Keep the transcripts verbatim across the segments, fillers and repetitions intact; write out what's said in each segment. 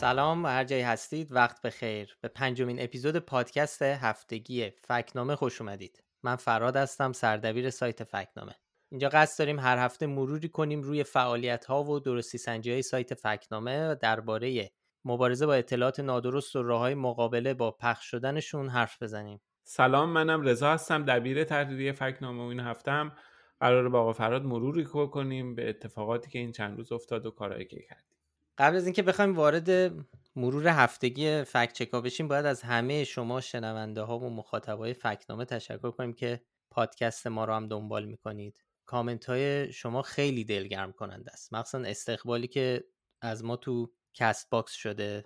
سلام، هر جایی هستید وقت بخیر. به پنجمین اپیزود پادکست هفتگی فکنامه خوش اومدید. من فراد هستم، سردبیر سایت فکنامه. اینجا قصد داریم هر هفته مروری کنیم روی فعالیت‌ها و درستی سنجی‌های سایت فکنامه و درباره مبارزه با اطلاعات نادرست و راه‌های مقابله با پخش شدنشون حرف بزنیم. سلام، منم رضا هستم، دبیر تحریریه فکنامه. این هفته هم قراره با آقا فراد مروری کنیم به اتفاقاتی که این چند روز افتاد و کارهایی که کردیم. قبل از اینکه بخوایم وارد مرور هفتگی فکت چکا بشیم، باید از همه شما شنونده ها و مخاطبای فکنامه تشکر کنیم که پادکست ما رو هم دنبال میکنید. کامنت های شما خیلی دلگرم کننده است، مخصوصا استقبالی که از ما تو کست باکس شده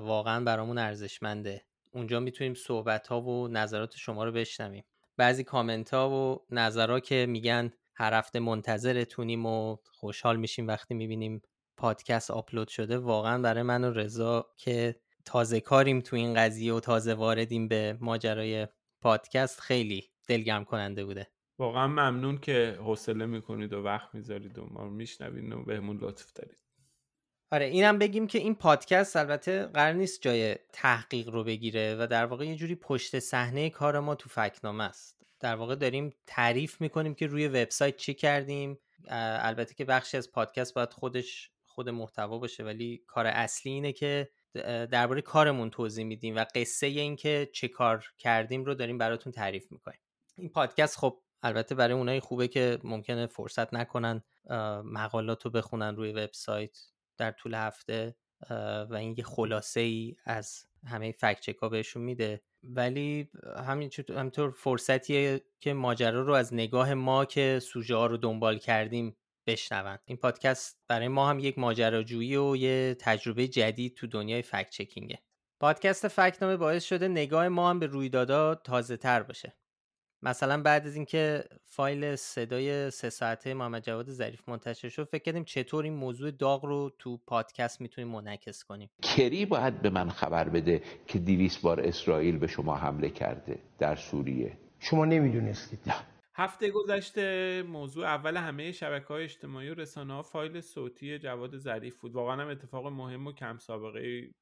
واقعا برامون ارزشمنده. اونجا میتونیم صحبت ها و نظرات شما رو بشنویم. بعضی کامنت ها و نظرها که میگن هر هفته منتظرتونیم و خوشحال میشیم وقتی میبینیم پادکست آپلود شده، واقعا برای من و رضا که تازه کاریم تو این قضیه و تازه واردیم به ماجرای پادکست خیلی دلگرم کننده بوده. واقعا ممنون که حوصله میکنید و وقت میذارید و ما رو میشنوید و بهمون لطف دارید. آره، اینم بگیم که این پادکست البته قرار نیست جای تحقیق رو بگیره و در واقع یه جوری پشت صحنه کار ما تو فکنامه است. در واقع داریم تعریف میکنیم که روی وبسایت چی کردیم. البته که بخشی از پادکست باید خودش خود محتوا باشه، ولی کار اصلی اینه که درباره کارمون توضیح میدیم و قصه این که چه کار کردیم رو داریم براتون تعریف میکنیم. این پادکست خب البته برای اونایی خوبه که ممکنه فرصت نکنن مقالات رو بخونن روی وبسایت در طول هفته و این یه خلاصه ای از همه فکت چکا بهشون میده، ولی همینطور فرصتیه که ماجرا رو از نگاه ما که سوژه ها رو دنبال کردیم بشنون. این پادکست برای ما هم یک ماجراجویی و یه تجربه جدید تو دنیای فکت چکینگه. پادکست فکنامه باعث شده نگاه ما هم به رویدادها تازه تر باشه. مثلا بعد از اینکه فایل صدای سه ساعته محمد جواد ظریف منتشر شد، فکر کردیم چطور این موضوع داغ رو تو پادکست میتونیم منعکس کنیم. کری باید به من خبر بده که دویست بار اسرائیل به شما حمله کرده در سوریه، شما نمیدونستید. نه، هفته گذشته موضوع اول همه شبکه‌های اجتماعی و رسانه‌ها فایل صوتی جواد ظریف بود. واقعا هم اتفاق مهم و کم سابقه بود.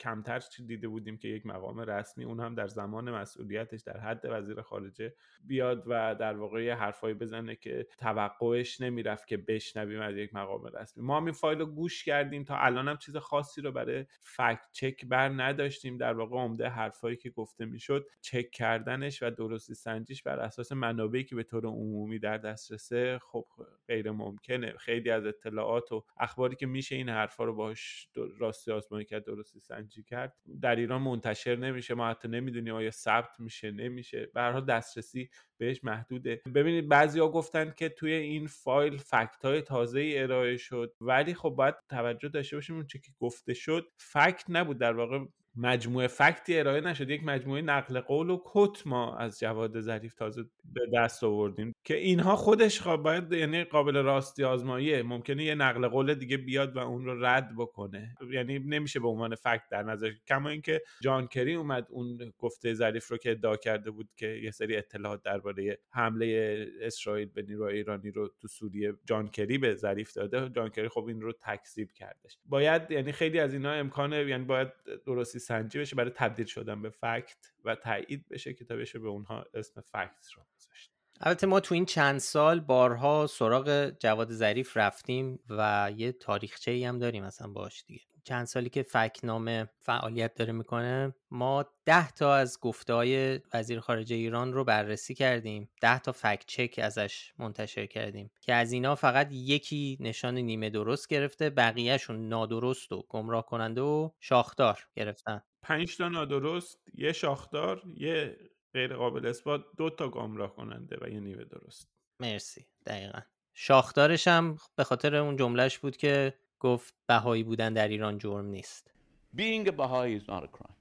کمتر دیده بودیم که یک مقام رسمی، اون هم در زمان مسئولیتش در حد وزیر خارجه، بیاد و در واقع حرفایی بزنه که توقعش نمیرفت که بشنویم از یک مقام رسمی. ما هم این فایل رو گوش کردیم، تا الان هم چیز خاصی رو برای فکت چک بر نداشتیم. در واقع عمده حرفایی که گفته میشد چک کردنش و درستی سنجیش بر اساس منابعی که به طور عمومی در دسترس خب غیر ممکنه. خیلی از اطلاعات و اخباری که میشه این حرفا رو باهاش راستی آزمایی کرد، درستی سنجی کرد، در ایران منتشر نمیشه. ما حتی نمیدونیم آیا ثبت میشه نمیشه، به هر حال دسترسی بهش محدوده. ببینید بعضیا گفتن که توی این فایل فکت‌های تازه‌ای ارائه شد، ولی خب باید توجه داشته باشیم اون چیزی که گفته شد فکت نبود. در واقع مجموعه فکتی ارائه نشد، یک مجموعه نقل قول و کت ما از جواد ظریف تازه به دست آوردیم که اینها خودش باید یعنی قابل راستی آزماییه. ممکنه یه نقل قول دیگه بیاد و اون رو رد بکنه، یعنی نمیشه به عنوان فکت در نظر. کما اینکه جان کری اومد اون گفته ظریف رو که ادعا کرده بود که یه سری اطلاعات درباره حمله اسرائیل به نیروهای ایرانی رو تو سوریه جان کری به ظریف داده، جان کری خب این رو تکذیب کردش. باید یعنی خیلی از اینا امکانه، یعنی باید درستی سنجی بشه برای تبدیل شدن به فکت و تایید بشه که تا بشه به اونها اسم فکت رو گذاشت. البته ما تو این چند سال بارها سراغ جواد ظریف رفتیم و یه تاریخچه‌ای هم داریم مثلا باهاش دیگه. چند سالی که فکنامه فعالیت داره میکنه، ما ده تا از گفته‌های وزیر خارجه ایران رو بررسی کردیم، ده تا فکت چک ازش منتشر کردیم که از اینا فقط یکی نشان نیمه درست گرفته، بقیه‌شون نادرست و گمراه کننده و شاخدار گرفتن. پنج تا نادرست، یه شاخدار، یه غیر قابل اثبات، دو تا گمراه کننده و یه نیمه درست. مرسی. دقیقاً شاخدارش هم به خاطر اون جملهش بود که گفت بهایی بودن در ایران جرم نیست. Being a Baha'i is not a crime.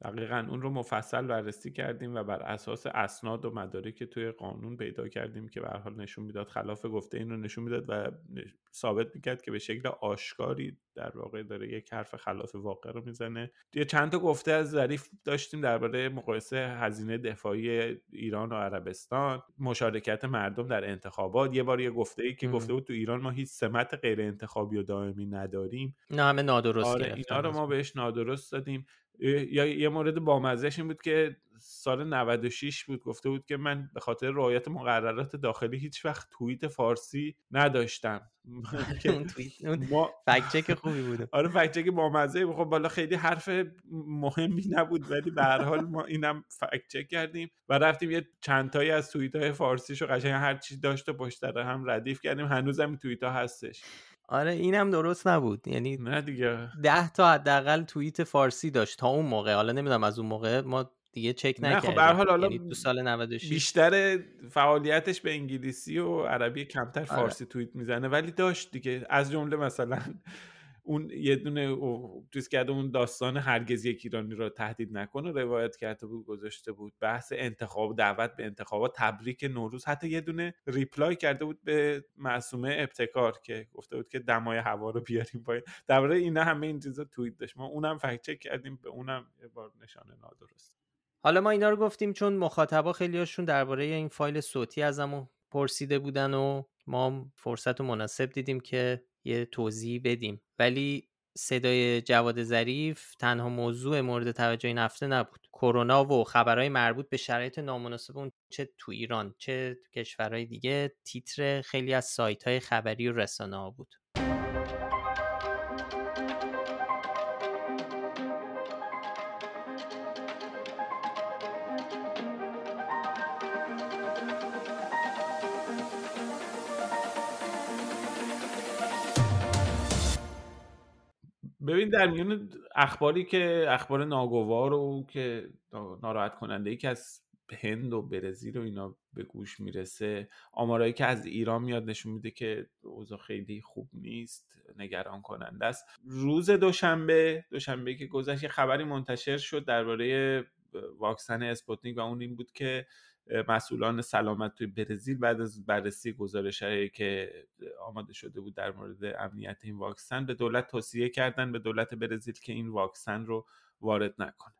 دقیقاً اون رو مفصل بررسی کردیم و بر اساس اسناد و مدارکی که توی قانون پیدا کردیم که به هر حال نشون میداد خلاف گفته این رو نشون میداد و ثابت میکرد که به شکل آشکاری در واقع داره یک حرف خلاف واقع رو میزنه. یه چند تا گفته از ظریف داشتیم درباره مقایسه هزینه دفاعی ایران و عربستان، مشارکت مردم در انتخابات. یه بار یه گفته‌ای که ام. گفته بود تو ایران ما هیچ سمت غیر انتخابی و دائمی نداریم. نه همه نادرست آره گرفتن. اینا رو ما بهش نادرست دادیم. یا یه مورد بامزه‌اش این بود که سال نود و شش بود، گفته بود که من به خاطر رعایت مقررات داخلی هیچ وقت توییت فارسی نداشتم. اون توییت اون فکچک خوبی بود. آره فکچک بامزه‌ای بود. خب بالا خیلی حرف مهمی نبود ولی به هر حال ما اینم فکچک کردیم و رفتیم یه چند تایی از توییت‌های فارسیشو قشنگ هر چی داشت و پشت سر هم ردیف کردیم. هنوزم این توییت‌ها هستش. آره اینم درست نبود، یعنی نه دیگه ده تا حداقل توییت فارسی داشت تا اون موقع. حالا نمیدونم از اون موقع ما دیگه چک نکردیم. نه خب به هر حال حالا تو سال نود و شش بیشتر فعالیتش به انگلیسی و عربی، کمتر فارسی آره. توییت میزنه ولی داشت دیگه، از جمله مثلا اون یه دونه چیز کرده، اون داستان هرگز یک ایرانی را تهدید نکنه روایت کرده بود، گذاشته بود بحث انتخاب، دعوت به انتخابات، تبریک نوروز. حتی یه دونه ریپلای کرده بود به معصومه ابتکار که گفته بود که دمای هوا رو بیاریم پایین. درباره اینا همه این چیزا توییت داشت. ما اونم فکت چک کردیم، به اونم یه بار نشانه نادرست. حالا ما اینا رو گفتیم چون مخاطبا خیلیاشون درباره این فایل صوتی ازمون پرسیده بودن و ما فرصت مناسب دیدیم که یه توضیح بدیم. ولی صدای جواد ظریف تنها موضوع مورد توجه این هفته نبود. کرونا و خبرهای مربوط به شرایط نامناسب اون چه تو ایران چه تو کشورهای دیگه تیتر خیلی از سایت‌های خبری و رسانه‌ها بود. ببین در میون اخباری که اخبار ناگوار و که ناراحت کننده ای که از هند و برزیل و اینا به گوش میرسه، آمارایی که از ایران میاد نشون میده که اوضاع خیلی خوب نیست، نگران کننده است. روز دوشنبه دوشنبه که گذشت خبری منتشر شد درباره واکسن اسپوتنیک و اون این بود که مسئولان سلامت توی برزیل بعد از بررسی گزارش‌هایی که آماده شده بود در مورد امنیت این واکسن به دولت توصیه کردن، به دولت برزیل که این واکسن رو وارد نکنه.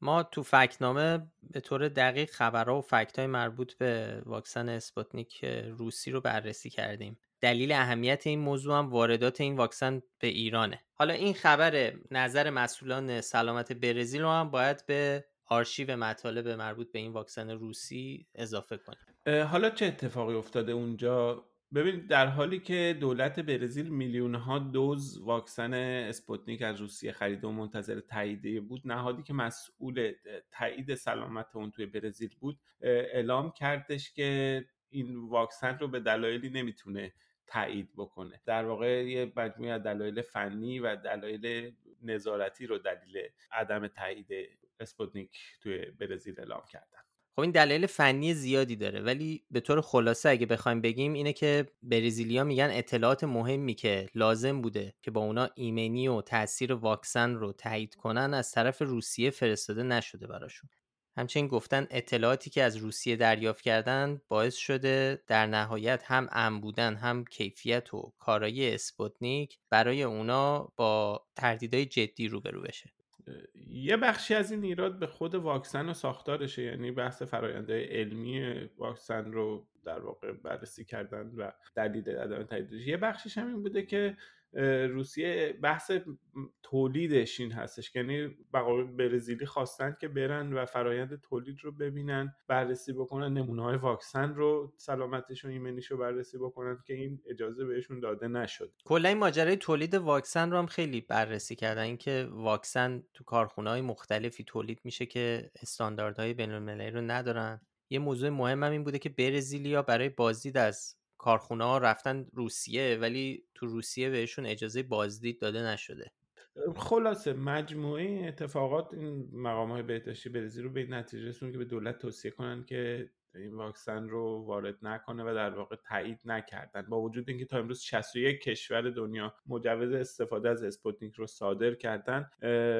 ما تو فکنامه به طور دقیق خبرها و فکت‌های مربوط به واکسن اسپوتنیک روسی رو بررسی کردیم. دلیل اهمیت این موضوع هم واردات این واکسن به ایرانه. حالا این خبر نظر مسئولان سلامت برزیل رو هم باید به آرشیو مطالب مربوط به این واکسن روسی اضافه کنیم. حالا چه اتفاقی افتاده اونجا؟ ببین در حالی که دولت برزیل میلیون‌ها دوز واکسن اسپوتنیک از روسیه خرید و منتظر تایید بود، نهادی که مسئول تایید سلامت اون توی برزیل بود اعلام کردش که این واکسن رو به دلایلی نمیتونه تایید بکنه. در واقع یه مجموعه از دلایل فنی و دلایل نظارتی رو دلیل عدم تایید اسپوتنیک توی برزیل اعلام کردن. خب این دلایل فنی زیادی داره ولی به طور خلاصه اگه بخوایم بگیم اینه که برزیلیا میگن اطلاعات مهمی که لازم بوده که با اونا ایمنی و تاثیر واکسن رو تایید کنن از طرف روسیه فرستاده نشده براشون. همچنین گفتن اطلاعاتی که از روسیه دریافت کردن باعث شده در نهایت هم امن بودن هم کیفیت و کارایی اسپوتنیک برای اونا با تردیدهای جدی روبرو بشه. یه بخشی از این ایراد به خود واکسن و ساختارشه، یعنی بحث فرآیندهای علمی واکسن رو در واقع بررسی کردن و دلیل عدم تاییدش. یه بخشیش هم این بوده که روسیه بحث تولیدش این هستش، یعنی بقیه برزیلی خواستن که برن و فرآیند تولید رو ببینن، بررسی بکنن، نمونه‌های واکسن رو، سلامتش و ایمنیش رو بررسی بکنن که این اجازه بهشون داده نشد. کلا این ماجرای تولید واکسن رو هم خیلی بررسی کردن، اینکه واکسن تو کارخونه‌های مختلفی تولید میشه که استانداردهای بین‌المللی رو ندارن. یه موضوع مهم هم این بوده که برزیلیا برای بازدید از کارخونه ها رفتن روسیه ولی تو روسیه بهشون اجازه بازدید داده نشده. خلاصه مجموعه اتفاقات این مقام های بهداشتی برزیل رو به نتیجه رسون که به دولت توصیه کنن که این واکسن رو وارد نکنه و در واقع تایید نکردن، با وجود اینکه تا امروز شصت و یک کشور دنیا مجوز استفاده از اسپوتنیک رو صادر کردن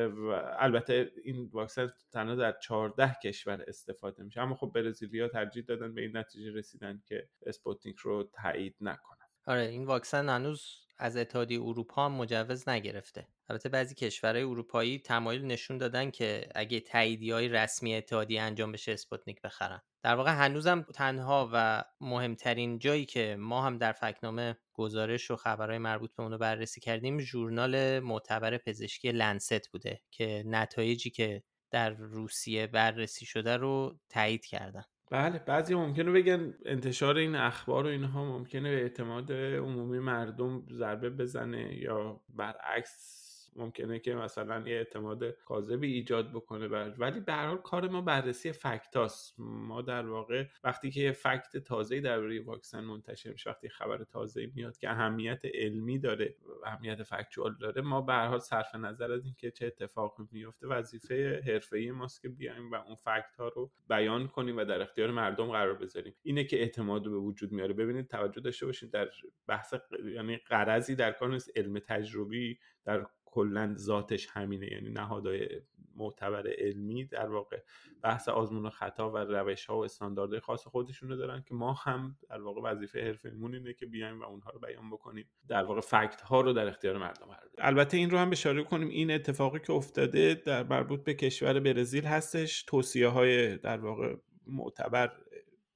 و البته این واکسن تنها در چهارده کشور استفاده میشه، اما خب برزیلیا ترجیح دادن به این نتیجه رسیدن که اسپوتنیک رو تایید نکنن. آره این واکسن هنوز از اتحادیه اروپا هم مجوز نگرفته. البته بعضی کشورهای اروپایی تمایل نشون دادن که اگه تاییدیه‌های رسمی اتحادیه انجام بشه اسپوتنیک بخرن. در واقع هنوزم تنها و مهمترین جایی که ما هم در فکنامه گزارش و خبرهای مربوط به اونو بررسی کردیم، ژورنال معتبر پزشکی لنست بوده که نتایجی که در روسیه بررسی شده رو تایید کردن. بله، بعضی ممکنه بگن انتشار این اخبار و اینها ممکنه به اعتماد عمومی مردم ضربه بزنه یا برعکس ممکنه که مثلا یه اعتماد کاذبی ایجاد بکنه بر، ولی به هر حال کار ما بررسی فکتاست. ما در واقع وقتی که یه فکت تازه‌ای درباره واکسن منتشر میشه، وقتی خبر تازه‌ای میاد که اهمیت علمی داره، اهمیت فکتوال داره، ما به هر حال صرف نظر از اینکه چه اتفاقی میفته وظیفه حرفه‌ای ماست که بیایم و اون فکت‌ها رو بیان کنیم و در اختیار مردم قرار بذاریم. اینه که اعتماد رو به وجود میاره. ببینید توجه داشته باشید در بحث یعنی غرضی در کار نیست، علم تجربی در کلن ذاتش همینه، یعنی نهادهای معتبر علمی در واقع بحث آزمون و خطا و روش‌ها و استانداردهای خاص خودشون رو دارن که ما هم در واقع وظیفه حرفه‌مون اینه که بیایم و اونها رو بیان بکنیم، در واقع فکت‌ها رو در اختیار مردم قرار بدیم. البته این رو هم اشاره کنیم، این اتفاقی که افتاده در مربوط به کشور برزیل هستش. توصیه‌های در واقع معتبر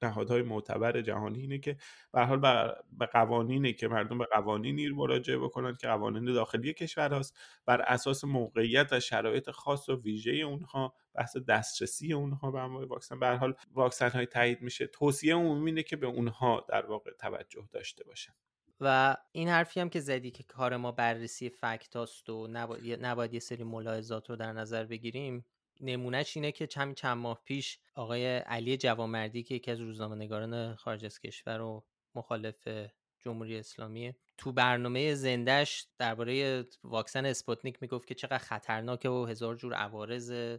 نهادهای معتبر جهانی اینه که به هر حال به قوانینی که مردم به قوانینی مراجعه بکنن که قوانین داخلی کشور هست، بر اساس موقعیت و شرایط خاص و ویژه اونها، بحث دسترسی اونها به انواع واکسن، به هر حال واکسن های تایید میشه. توصیه عمومی اینه که به اونها در واقع توجه داشته باشن. و این حرفی هم که زدی که کار ما بررسی فکت هاست و نباید, نباید یه سری ملاحظات رو در نظر بگیریم، نمونهش اینه که چند چند ماه پیش آقای علی جوامردی که یکی از روزنامه‌نگاران خارج از کشور و مخالف جمهوری اسلامی، تو برنامه زنده‌اش درباره واکسن اسپوتنیک میگفت که چقدر خطرناکه و هزار جور عوارض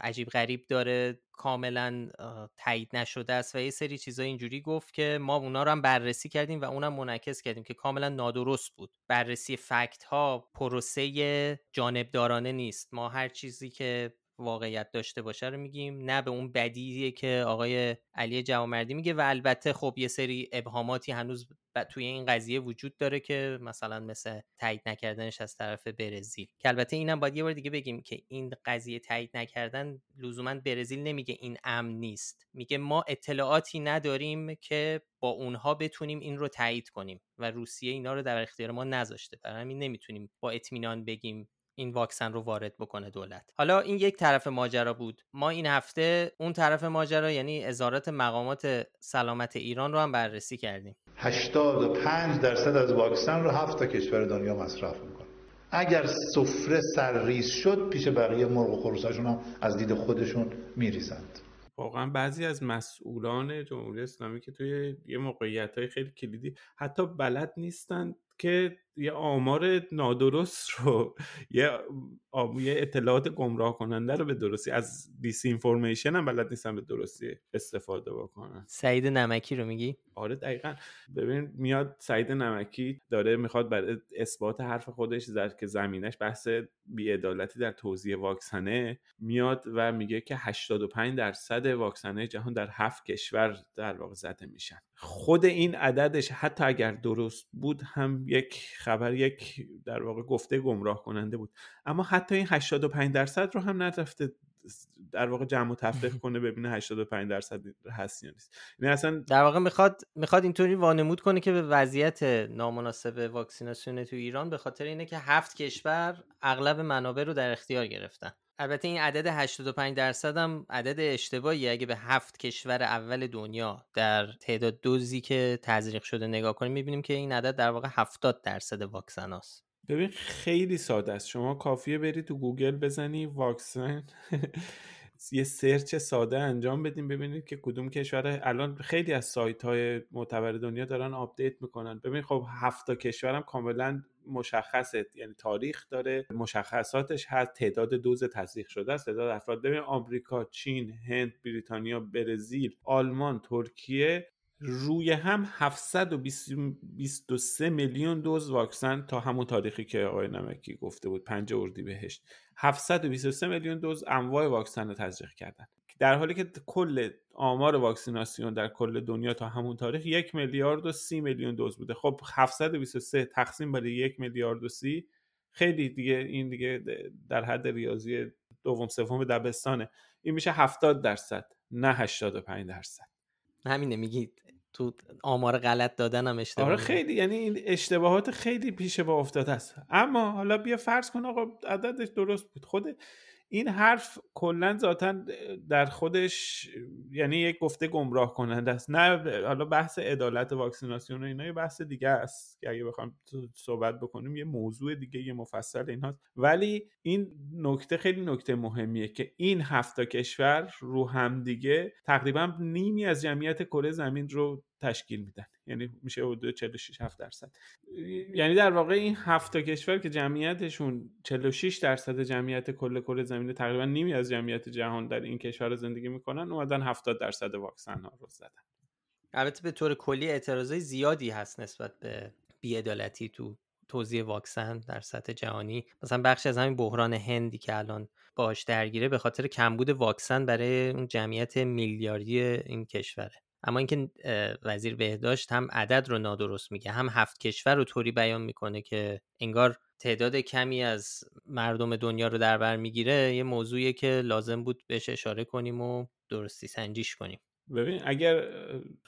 عجیب غریب داره، کاملا تایید نشده است و یه سری چیزای اینجوری گفت که ما اونا رو هم بررسی کردیم و اونم منعکس کردیم که کاملا نادرست بود. بررسی فکت ها پروسه جانبدارانه نیست. ما هر چیزی که واقعیت داشته باشه رو میگیم، نه به اون بدیهیه که آقای علی جوامردی میگه. و البته خب یه سری ابهاماتی هنوز توی این قضیه وجود داره که مثلا مثل تایید نکردنش از طرف برزیل، که البته اینم باید یه بار دیگه بگیم که این قضیه تایید نکردن لزوما برزیل نمیگه این امن نیست، میگه ما اطلاعاتی نداریم که با اونها بتونیم این رو تایید کنیم و روسیه اینا رو در اختیار ما نذاشته، برای همین نمیتونیم با اطمینان بگیم این واکسن رو وارد بکنه دولت. حالا این یک طرف ماجرا بود. ما این هفته اون طرف ماجرا یعنی اظهارات مقامات سلامت ایران رو هم بررسی کردیم. هشتاد و پنج درصد از واکسن رو هفت تا کشور دنیا مصرف میکنه. اگر سفره سرریز شد، پیش بقیه مرغ و خروساشون هم از دید خودشون میریزند. واقعا بعضی از مسئولان جمهوری اسلامی که توی یه موقعیت‌های خیلی کلیدی حتی بلد نیستن که یه آمار نادرست رو، یه اطلاعات گمراه کننده رو به درستی، از دیس اینفورمیشن هم بلد نیستن به درستی استفاده بکنن. سعید نمکی رو میگی؟ آره دقیقاً. ببین میاد سعید نمکی داره میخواد برای اثبات حرف خودش در که زمینش بحث بی‌عدالتی در توزیع واکسنه، میاد و میگه که هشتاد و پنج درصد واکسنه جهان در هفت کشور در واقع زده میشن. خود این عددش حتی اگر درست بود هم یک خبر، یک در واقع گفته گمراه کننده بود. اما حتی این هشتاد و پنج درصد رو هم نرفته در واقع جمع و تفریق کنه ببینه هشتاد و پنج درصد هست یا نیست. یعنی اصلا در واقع میخواد میخواد اینطوری وانمود کنه که به وضعیت نامناسب واکسیناسیون تو ایران به خاطر اینه که هفت کشور اغلب منابع رو در اختیار گرفتن. البته این عدد هشتاد و پنج درصد هم عدد اشتباهیه. اگه به هفت کشور اول دنیا در تعداد دوزی که تزریق شده نگاه کنیم، میبینیم که این عدد در واقع هفتاد درصد واکسن هست. ببین خیلی ساده است، شما کافیه بری تو گوگل بزنی واکسن یه سرچ ساده انجام بدیم ببینید که کدوم کشور. الان خیلی از سایت‌های معتبر دنیا دارن آپدیت میکنن. ببین خب هفت تا کشورم کاملا مشخصه، یعنی تاریخ داره، مشخصاتش هست، تعداد دوز تزریق شده است، تعداد افراد. ببین آمریکا، چین، هند، بریتانیا، برزیل، آلمان، ترکیه روی هم هفتصد و بیست و سه میلیون دوز واکسن تا همون تاریخی که آقای نمکی گفته بود پنج اردیبهشت هفتصد و بیست و سه میلیون دوز انواع واکسن رو تزریق کردن. در حالی که کل آمار واکسیناسیون در کل دنیا تا همون تاریخ یک میلیارد و سی میلیون دوز بوده. خب هفتصد و بیست و سه تقسیم بر یک میلیارد و سی خیلی دیگه، این دیگه در حد ریاضی دوم سوم دبستانه. این میشه هفتاد درصد نه هشتاد و پنج درصد. همینه میگید تو آمار غلط دادن هم اشتباه. آره خیلی، یعنی این اشتباهات خیلی پیش با افتاده است. اما حالا بیا فرض کن آقا عددش درست بود. خود این حرف کلا ذاتن در خودش یعنی یک گفته گمراه کننده است. نه حالا بحث عدالت واکسیناسیون و اینا یه بحث دیگه است که اگه بخوام صحبت بکنیم یه موضوع دیگه یه مفصل ایناست، ولی این نکته خیلی نکته مهمیه که این هفت کشور رو هم دیگه تقریبا نیمی از جمعیت کره زمین رو تشکیل میدن، یعنی میشه حدود چهل و شش درصد. یعنی در واقع این هفت تا کشور که جمعیتشون چهل و شش درصد جمعیت کل کره زمین، تقریبا نیمی از جمعیت جهان در این کشور زندگی میکنن، اومدن هفتاد درصد واکسن ها رو زدن. البته به طور کلی اعتراضای زیادی هست نسبت به بی‌عدالتی تو توزیع واکسن در سطح جهانی. مثلا بخش از همین بحران هندی که الان باهاش درگیره به خاطر کمبود واکسن برای اون جمعیت میلیاردی این کشوره. اما اینکه وزیر بهداشت هم عدد رو نادرست میگه، هم هفت کشور رو طوری بیان میکنه که انگار تعداد کمی از مردم دنیا رو در بر میگیره، یه موضوعیه که لازم بود بهش اشاره کنیم و درستی سنجیش کنیم. ببین اگر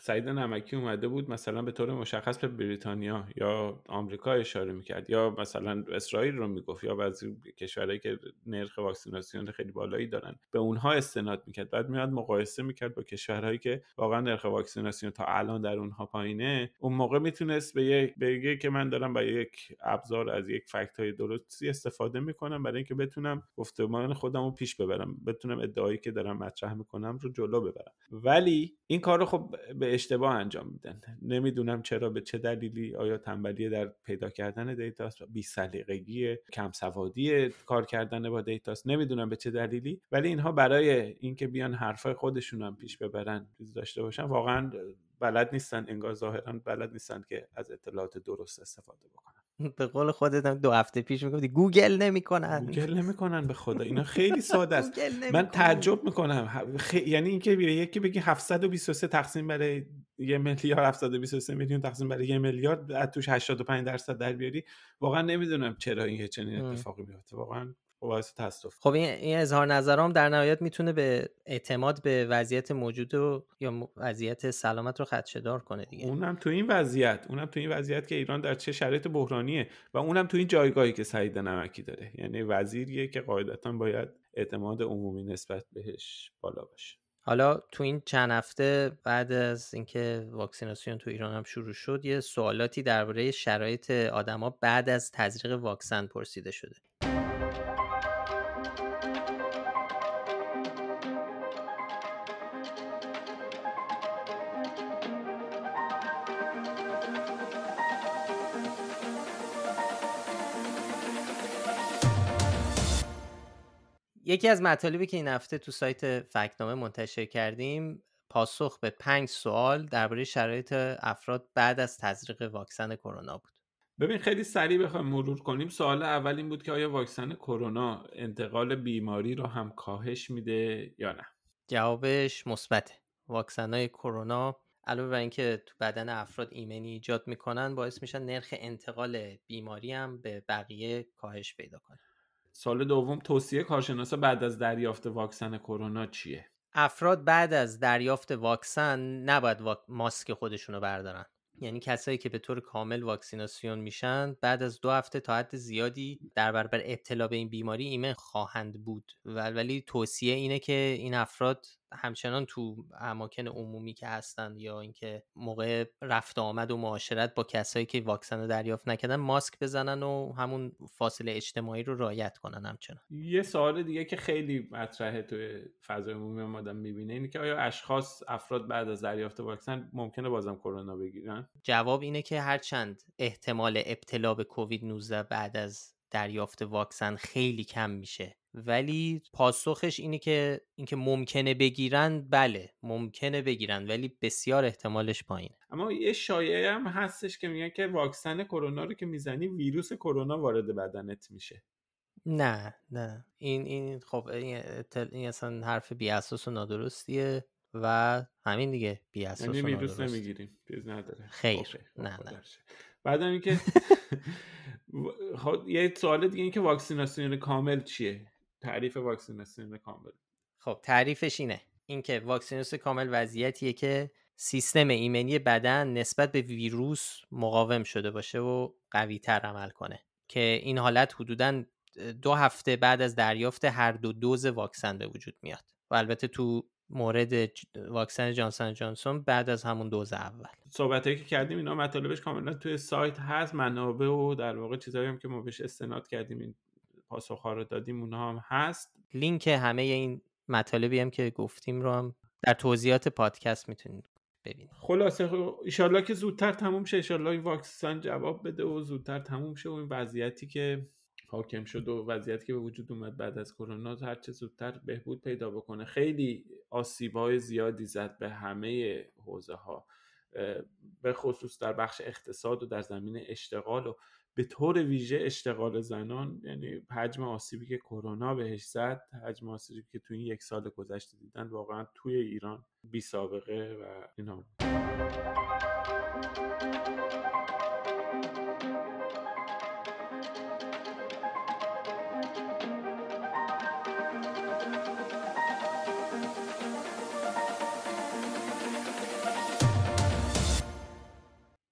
سعید نمکی اومده بود مثلا به طور مشخص به بریتانیا یا آمریکا اشاره میکرد یا مثلا اسرائیل رو میگفت یا بعضی کشورهایی که نرخ واکسیناسیون خیلی بالایی دارن به اونها استناد میکرد، بعد میاد مقایسه میکرد با کشورهایی که واقعا نرخ واکسیناسیون تا الان در اونها پایینه، اون موقع میتونست به یک بگه که من دارم با یک ابزار از یک فکتای درستی استفاده میکنم برای اینکه بتونم گفتمان خودم رو پیش ببرم، بتونم ادعایی که دارم مطرح میکنم رو جلو ببرم. ولی این کار رو خب به اشتباه انجام میدن. نمیدونم چرا، به چه دلیلی، آیا تنبلی در پیدا کردن دیتاست، بی‌سلیقگی، کم سوادی کار کردن با دیتاست، نمیدونم به چه دلیلی، ولی اینها برای اینکه بیان حرفای خودشون هم پیش ببرن چیز داشته باشن واقعا بلد نیستن، انگار ظاهرا بلد نیستن که از اطلاعات درست استفاده بکنن. به قول خودت هم دو هفته پیش میگفتی گوگل نمیکنن گوگل نمیکنن به خدا اینا خیلی ساده است. من تعجب میکنم خ... یعنی اینکه میره یکی بگی هفتصد و بیست و سه تقسیم برای یه میلیارد، هفتصد و بیست و سه میلیون تقسیم برای یه میلیارد، از توش هشتاد و پنج درصد در بیاری، واقعا نمیدونم چرا این چنین اتفاقی میفته، واقعا واسه تاسف. خب این این اظهار نظرام در نهایت میتونه به اعتماد به وضعیت موجود و یا وضعیت سلامت رو خدشه‌دار کنه دیگه. اونم تو این وضعیت، اونم تو این وضعیت که ایران در چه شرایط بحرانیه و اونم تو این جایگاهی که سعید نمکی داره، یعنی وزیریه که قاعدتاً باید اعتماد عمومی نسبت بهش بالا باشه. حالا تو این چند هفته بعد از اینکه واکسیناسیون تو ایران هم شروع شد، یه سوالاتی درباره شرایط آدما بعد از تزریق واکسن پرسیده شده. یکی از مطالبی که این هفته تو سایت فکنامه منتشر کردیم پاسخ به پنج سوال درباره شرایط افراد بعد از تزریق واکسن کرونا بود. ببین خیلی سریع بخوایم مرور کنیم، سوال اول این بود که آیا واکسن کرونا انتقال بیماری رو هم کاهش میده یا نه؟ جوابش مثبته. واکسن‌های کرونا علاوه بر اینکه تو بدن افراد ایمنی ایجاد میکنن، باعث میشن نرخ انتقال بیماری هم به بقیه کاهش پیدا کنه. سال دوم، توصیه کارشناسا بعد از دریافت واکسن کرونا چیه؟ افراد بعد از دریافت واکسن نباید واک... ماسک خودشونو بردارن. یعنی کسایی که به طور کامل واکسیناسیون میشن بعد از دو هفته تا حد زیادی در برابر ابتلا به این بیماری ایمن خواهند بود، ولی توصیه اینه که این افراد همچنان تو اماکن عمومی که هستند یا اینکه موقع رفت آمد و معاشرت با کسایی که واکسن رو دریافت نکردن ماسک بزنن و همون فاصله اجتماعی رو رعایت کنن. همچنان یه سوال دیگه که خیلی مطرحه توی فضای عمومی ما آدم می‌بینه اینه که آیا اشخاص افراد بعد از دریافت واکسن ممکنه بازم کرونا بگیرن؟ جواب اینه که هرچند احتمال ابتلا به کووید نوزده بعد از دریافت واکسن خیلی کم میشه، ولی پاسخش اینه که اینکه ممکنه بگیرن، بله ممکنه بگیرن ولی بسیار احتمالش پایینه. اما یه شایعه هم هستش که میگن که واکسن کرونا رو که میزنی ویروس کرونا وارد بدنت میشه. نه نه این این خب این, این اصلا حرف بی اساس و نادرستیه و همین دیگه بی اساس و نادرست. ویروس نمیگیریم، چیز نداره. خیر، نه نه. بعدم اینکه خب یه سوال دیگه این که واکسیناسیون کامل چیه؟ تعریف واکسیناسیون کامل. خب تعریفش اینه، اینکه واکسیناسیون کامل وضعیتیه که سیستم ایمنی بدن نسبت به ویروس مقاوم شده باشه و قوی‌تر عمل کنه، که این حالت حدوداً دو هفته بعد از دریافت هر دو دوز واکسن به وجود میاد و البته تو مورد واکسن جانسون جانسون بعد از همون دوز اول. صحبتایی که کردیم اینا مطالبش کاملا توی سایت هست، منابع و در واقع چیزایی هم که ما بهش استناد کردیم این پاسخ‌ها رو دادیم اونها هم هست. لینک همه این مطالبی هم که گفتیم رو هم در توضیحات پادکست میتونید ببینید. خلاصه انشالله که زودتر تموم شه، انشالله این واکسن جواب بده و زودتر تموم شه و این وضعیتی که حاکم شد و وضعیتی که به وجود اومد بعد از کرونا هر چه زودتر بهبود پیدا بکنه. خیلی آسیب‌های زیادی زد به همه حوزه‌ها، به خصوص در بخش اقتصاد و در زمینه اشتغال و به طور ویژه اشتغال زنان. یعنی حجم آسیبی که کرونا بهش زد، حجم آسیبی که توی این یک سال گذشته دیدن، واقعا توی ایران بی سابقه و اینا.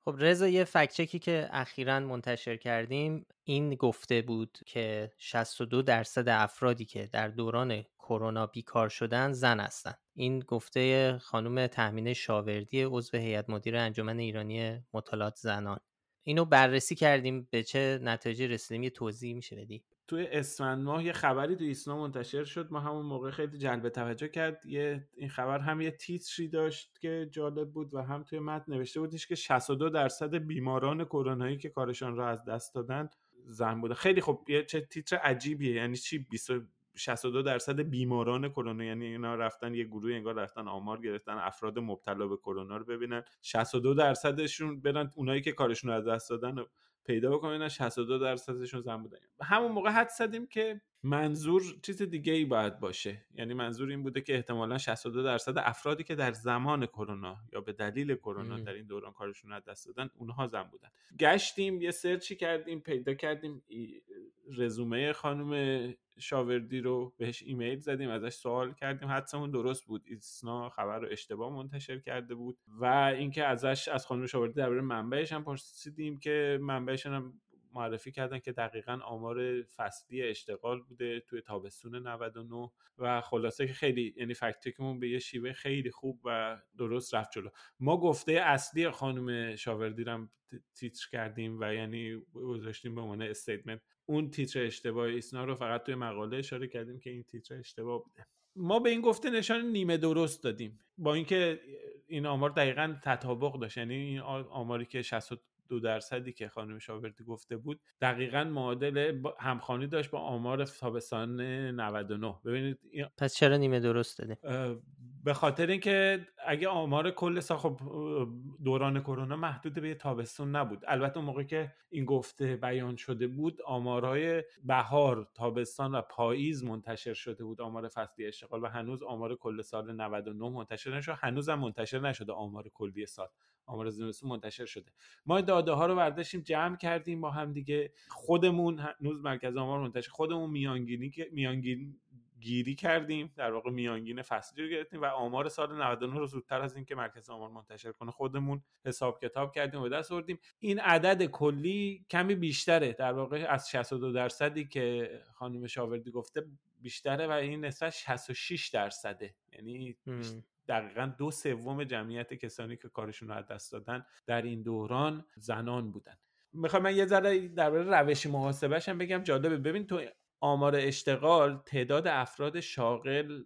خب رضا، یه فکچکی که اخیراً منتشر کردیم این گفته بود که شصت و دو درصد افرادی که در دوران کرونا بیکار شدن زن هستند. این گفته خانم تهمینه شاوردی عضو هیئت مدیره انجمن ایرانی مطالعات زنان. اینو بررسی کردیم به چه نتایجی رسیدیم، یه توضیح میشه بدی؟ توی اسفند ماه یه خبری توی ایسنا منتشر شد، ما همون موقع خیلی جلب توجه کرد. یه این خبر هم یه تیتری داشت که جالب بود و هم توی متن نوشته بودش که شصت و دو درصد بیماران کرونایی که کارشان را از دست دادن زن بوده. خیلی خب یه چه تیتر عجیبیه. یعنی چی شصت و دو درصد بیماران کرونا؟ یعنی اینا رفتن یه گروه انگار رفتن آمار گرفتن افراد مبتلا به کرونا رو ببینن، شصت و دو درصدشون برن اونایی که کارشون رو از دست دادن پیدا بکنن، شصت و دو درصدشون زن بودن. همون موقع حد زدیم که منظور چیز دیگه ای باید باشه. یعنی منظور این بوده که احتمالاً شصت و دو درصد افرادی که در زمان کرونا یا به دلیل کرونا در این دوران کارشون از دست دادن اونها زن بودن. گشتیم یه سرچی کردیم، پیدا کردیم رزومه خانم شاوردی رو، بهش ایمیل زدیم، ازش سوال کردیم، حدسمون درست بود، ایسنا خبر رو اشتباه منتشر کرده بود. و اینکه ازش از خانم شاوردی درباره منبعش هم پرسیدیم که منبعش هم معرفی کردن که دقیقاً آمار فصلی اشتغال بوده توی تابستون نود و نه و خلاصه که خیلی یعنی فکت‌چکمون به یه شیوه خیلی خوب و درست رفت جلو. ما گفته اصلی خانم شاوردی رو هم تیتر کردیم و یعنی گذاشتیم به عنوان استیتمنت. اون تیتر اشتباه ایسنا رو فقط توی مقاله اشاره کردیم که این تیتر اشتباه بوده. ما به این گفته نشان نیمه درست دادیم، با اینکه این آمار دقیقاً تطابق داشت. یعنی این آماری که شصت و دو درصدی که خانم شاوردی گفته بود دقیقاً معادل همخوانی داشت با آمار تابستان نود و نه. ببینید پس چرا نیمه درست دادیم؟ به خاطر اینکه اگه آمار کل سال، خب دوران کرونا محدود به تابستون نبود. البته اون موقع که این گفته بیان شده بود آمارهای بهار، تابستان و پاییز منتشر شده بود، آمار فصلی اشتغال، و هنوز آمار کل سال نود و نه منتشر نشد. هنوزم منتشر نشده آمار کلی سال، آمار زمستون منتشر شده. ما داده ها رو برداشتیم جمع کردیم با هم دیگه، خودمون هنوز مرکز آمار منتشر، خودمون میانگینی که میانگین گیری کردیم، در واقع میانگین فصلی رو گرفتیم و آمار سال نود و نه رو زودتر از این که مرکز آمار منتشر کنه خودمون حساب کتاب کردیم و به دست آوردیم. این عدد کلی کمی بیشتره، در واقع از شصت و دو درصدی که خانم شاوردی گفته بیشتره و این نسبت شصت و شش درصده. یعنی دقیقاً دو سوم جمعیت کسانی که کارشون رو از دست دادن در این دوران زنان بودن. میخوام من یه ذره درباره روش محاسبه‌ش هم بگم، جالبه. ببین تو آمار اشتغال تعداد افراد شاغل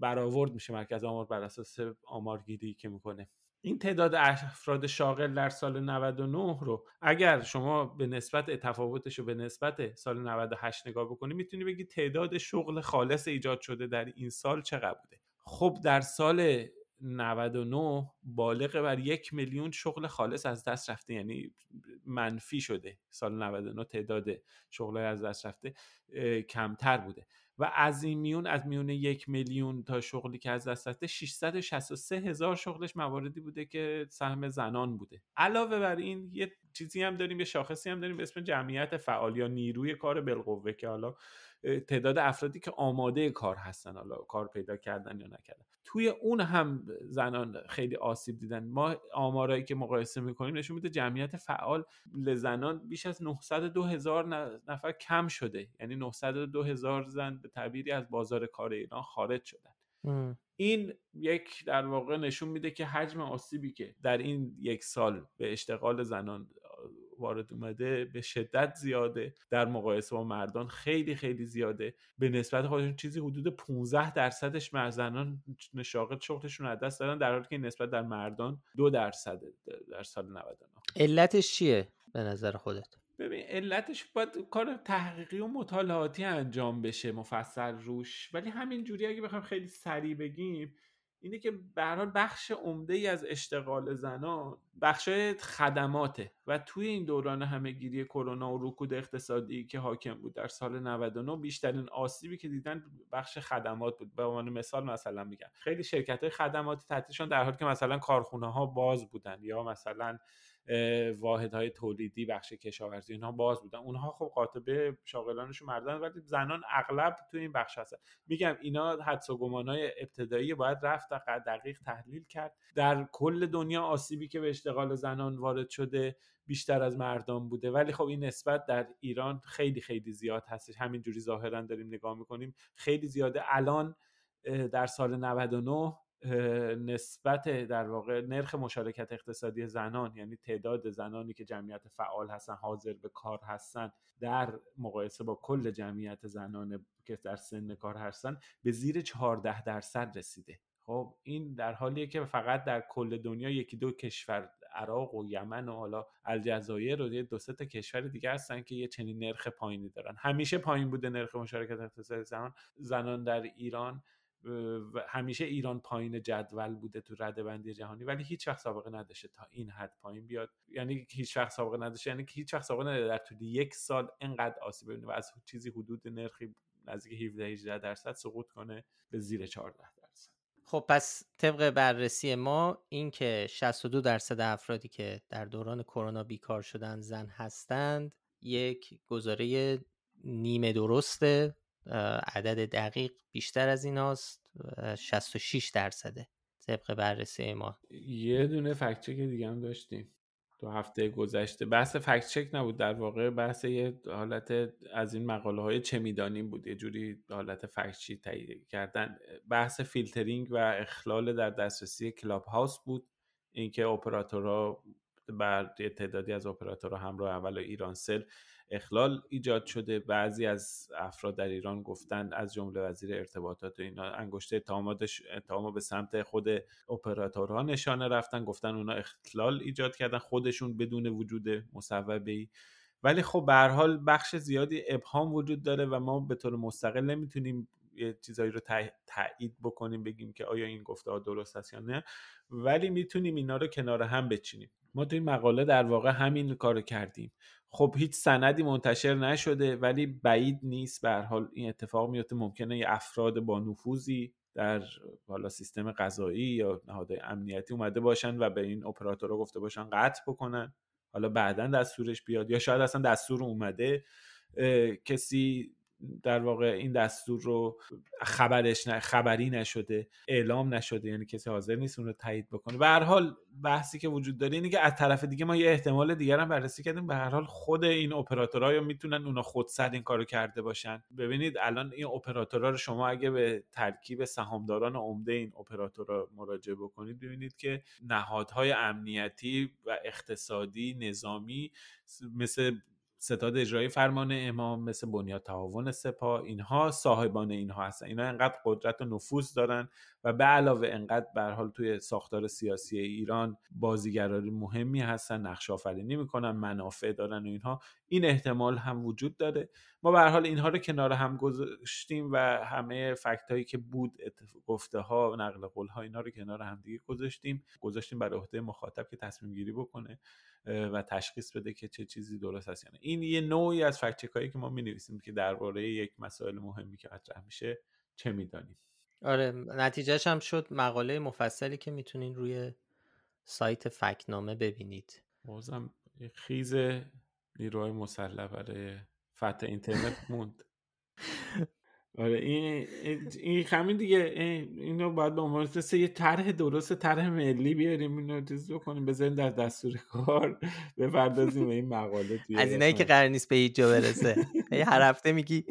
برآورد میشه مرکز آمار بر اساس آمارگیری که میکنه. این تعداد افراد شاغل در سال نود و نه رو اگر شما به نسبت تفاوتش رو به نسبت سال نود و هشت نگاه بکنی، میتونی بگی تعداد شغل خالص ایجاد شده در این سال چقدر بوده. خب در سال نود و نه بالغ بر یک میلیون شغل خالص از دست رفته. یعنی منفی شده. سال نود و نه تعداد شغلای از دست رفته کمتر بوده و از این میون از میون یک میلیون تا شغلی که از دست رفته ششصد و شصت و سه هزار شغلش مواردی بوده که سهم زنان بوده. علاوه بر این یه چیزی هم داریم، یه شاخصی هم داریم به اسم جمعیت فعال یا نیروی کار بالقوه که حالا تعداد افرادی که آماده کار هستن، حالا کار پیدا کردن یا نکردن. توی اون هم زنان خیلی آسیب دیدن. ما آمارایی که مقایسه میکنیم نشون میده جمعیت فعال لزنان بیش از نهصد و دو هزار نفر کم شده، یعنی نهصد و دو هزار زن به تعبیری از بازار کار ایران خارج شدن. ام. این یک در واقع نشون میده که حجم آسیبی که در این یک سال به اشتغال زنان وارد اومده به شدت زیاده، در مقایسه با مردان خیلی خیلی زیاده. به نسبت خودشون چیزی حدود پانزده درصدش مرد زنان شاغل شغلشون از دست دادن، در حالی که نسبت در مردان دو درصد در سال نود و نه. علتش چیه به نظر خودت؟ ببین علتش باید کار تحقیقی و مطالعاتی انجام بشه مفصل روش، ولی همین جوری اگه بخوایم خیلی سریع بگیم اینه که به هر حال بخش عمده‌ای از اشتغال زنان بخشای خدماته و توی این دوران همه‌گیری کرونا و رکود اقتصادی که حاکم بود در سال نود و نه بیشترین آسیبی که دیدن بخش خدمات بود. به عنوان مثال مثلا میگم خیلی شرکت‌های خدماتی تعطیلشون در حالی که مثلا کارخونه‌ها باز بودن یا مثلا واحدهای تولیدی بخش کشاورزی اینها باز بودن، اونها خب قاطبه شاغلانشون مردان ولی زنان اغلب تو این بخش هستن. میگم اینا حدس و گمانای ابتدایی باید رفت و دقیق تحلیل کرد. در کل دنیا آسیبی که به اشتغال زنان وارد شده بیشتر از مردان بوده، ولی خب این نسبت در ایران خیلی خیلی زیاد هستش. همینجوری ظاهرا داریم نگاه میکنیم خیلی زیاده. الان در سال نود و نه نسبت در واقع نرخ مشارکت اقتصادی زنان، یعنی تعداد زنانی که جمعیت فعال هستن حاضر به کار هستن در مقایسه با کل جمعیت زنان که در سن کار هستن به زیر چهارده درصد رسیده. خب این در حالیه که فقط در کل دنیا یکی دو کشور، عراق و یمن و حالا الجزایر و دو سه تا کشور دیگه هستن که یه چنین نرخ پایینی دارن. همیشه پایین بوده نرخ مشارکت اقتصادی زنان زنان در ایران و همیشه ایران پایین جدول بوده تو رده‌بندی جهانی، ولی هیچ وقت سابقه نداشته تا این حد پایین بیاد. یعنی هیچ وقت سابقه نداشته یعنی هیچ وقت سابقه نداره در طول یک سال اینقدر آسیب ببینه و از چیزی حدود نرخی نزدیک هفده هجده درصد سقوط کنه به زیر چهارده درصد. خب پس طبق بررسی ما این که شصت و دو درصد افرادی که در دوران کرونا بیکار شدن زن هستند یک گزاره نیمه درسته، عدد دقیق بیشتر از ایناست، شصت و شش درصده طبق بررسی ما. یه دونه فکت چک دیگه هم داشتیم دو هفته گذشته. بحث فکت چک نبود در واقع، بحث یه حالت از این مقاله های چه میدانیم بود، یه جوری حالت فکت چی تهیه کردن. بحث فیلترینگ و اخلال در دسترسی کلاب هاوس بود، اینکه اپراتورها بر تعدادی از اپراتورها همراه اول ایرانسل اخلال ایجاد شده. بعضی از افراد در ایران گفتن از جمله وزیر ارتباطات و اینا انگشته اتهاماتش اتهامو به سمت خود اپراتورها نشانه رفتن، گفتن اونا اخلال ایجاد کردن خودشون بدون وجود مصوبه‌ای. ولی خب به هر حال بخش زیادی ابهام وجود داره و ما به طور مستقل نمیتونیم یه چیزایی رو تایید بکنیم بگیم که آیا این گفته‌ها درست است یا نه، ولی میتونیم اینا رو کنار هم بچینیم. ما تو این مقاله در واقع همین کارو کردیم. خب هیچ سندی منتشر نشده ولی بعید نیست به هر حال این اتفاق میفته. ممکنه یه افراد با نفوذی در حالا سیستم قضایی یا نهادهای امنیتی اومده باشن و به این اپراتورها گفته باشن قطع بکنن، حالا بعداً دستورش بیاد یا شاید اصلا دستور اومده کسی در واقع این دستور رو خبرش نه خبری نشده، اعلام نشده، یعنی کسی حاضر نیست اون رو تایید بکنه. به هر حال بحثی که وجود داره اینه که از طرف دیگه ما یه احتمال دیگه هم بررسی کردیم. به هر حال خود این اپراتورها یا میتونن اونا خودسر این کارو کرده باشن. ببینید الان این اپراتورها رو شما اگه به ترکیب سهامداران عمده این اپراتورها مراجعه بکنید ببینید که نهادهای امنیتی و اقتصادی نظامی مثل ستاد اجرایی فرمان امام، مثل بنیاد تعاون سپاه، اینها صاحبان اینها هستن. اینها انقدر قدرت و نفوذ دارن و به علاوه انقدر به هر حال توی ساختار سیاسی ایران بازیگرای مهمی هستن، نقش‌آفرینی میکنن، منافع دارن و اینها. این احتمال هم وجود داره. ما به هر حال اینها رو کنار هم گذاشتیم و همه فکتایی که بود، گفته‌ها و نقل قول‌ها، اینا رو کنار هم دیگه گذاشتیم گذاشتیم برای عهده مخاطب که تصمیم گیری بکنه و تشخیص بده که چه چیزی درست است. یعنی این یه نوعی از فکت چکایی که ما می‌نویسیم که درباره یک مسائل مهمی که مطرح میشه چه می‌دانیم. آره، نتیجه‌اش هم شد مقاله مفصلی که می‌تونین روی سایت فکنامه ببینید. بازم خیز نیروهای مسلح برای فتح اینترنت موند. آره این این همین دیگه، اینو باید به عنوان یه طرح درست، طرح ملی بیاریم، اینو چیز بکنیم، بزنیم در دستور کار بپردازیم این مقاله. از اینایی که قرار نیست به هیچ جا برسه. هر هفته میگی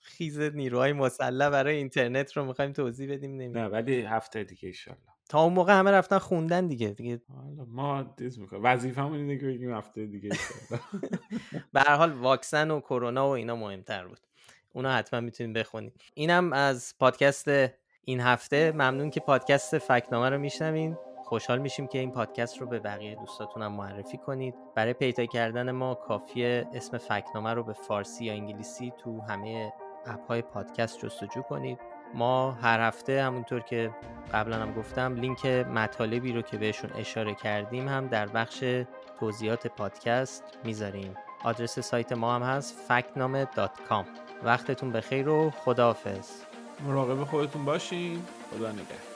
خیز نیروهای مسلح برای اینترنت رو می‌خوایم توضیح بدیم، نمی‌دونم. نه ولی هفته دیگه ان شاء الله. تا اون موقع همه رفتن خوندن دیگه دیگه حالا ما دیز می‌کنیم. وظیفه‌مون اینه که بگیم هفته دیگه ان شاء الله. به هر حال واکسن و کرونا و اینا مهم‌تر بود. اونا حتما میتونید بخونید. اینم از پادکست این هفته. ممنون که پادکست فکنامه رو میشنوین. خوشحال میشیم که این پادکست رو به بقیه دوستاتون هم معرفی کنید. برای پیدا کردن ما کافیه اسم فکنامه رو به فارسی یا انگلیسی تو همه اپ‌های پادکست جستجو کنید. ما هر هفته همونطور که قبلا هم گفتم لینک مطالبی رو که بهشون اشاره کردیم هم در بخش توضیحات پادکست میذاریم. آدرس سایت ما هم هست فکنامه دات کام. وقتتون بخیر و خداحافظ. مراقب خودتون باشین. خدا نگهدار.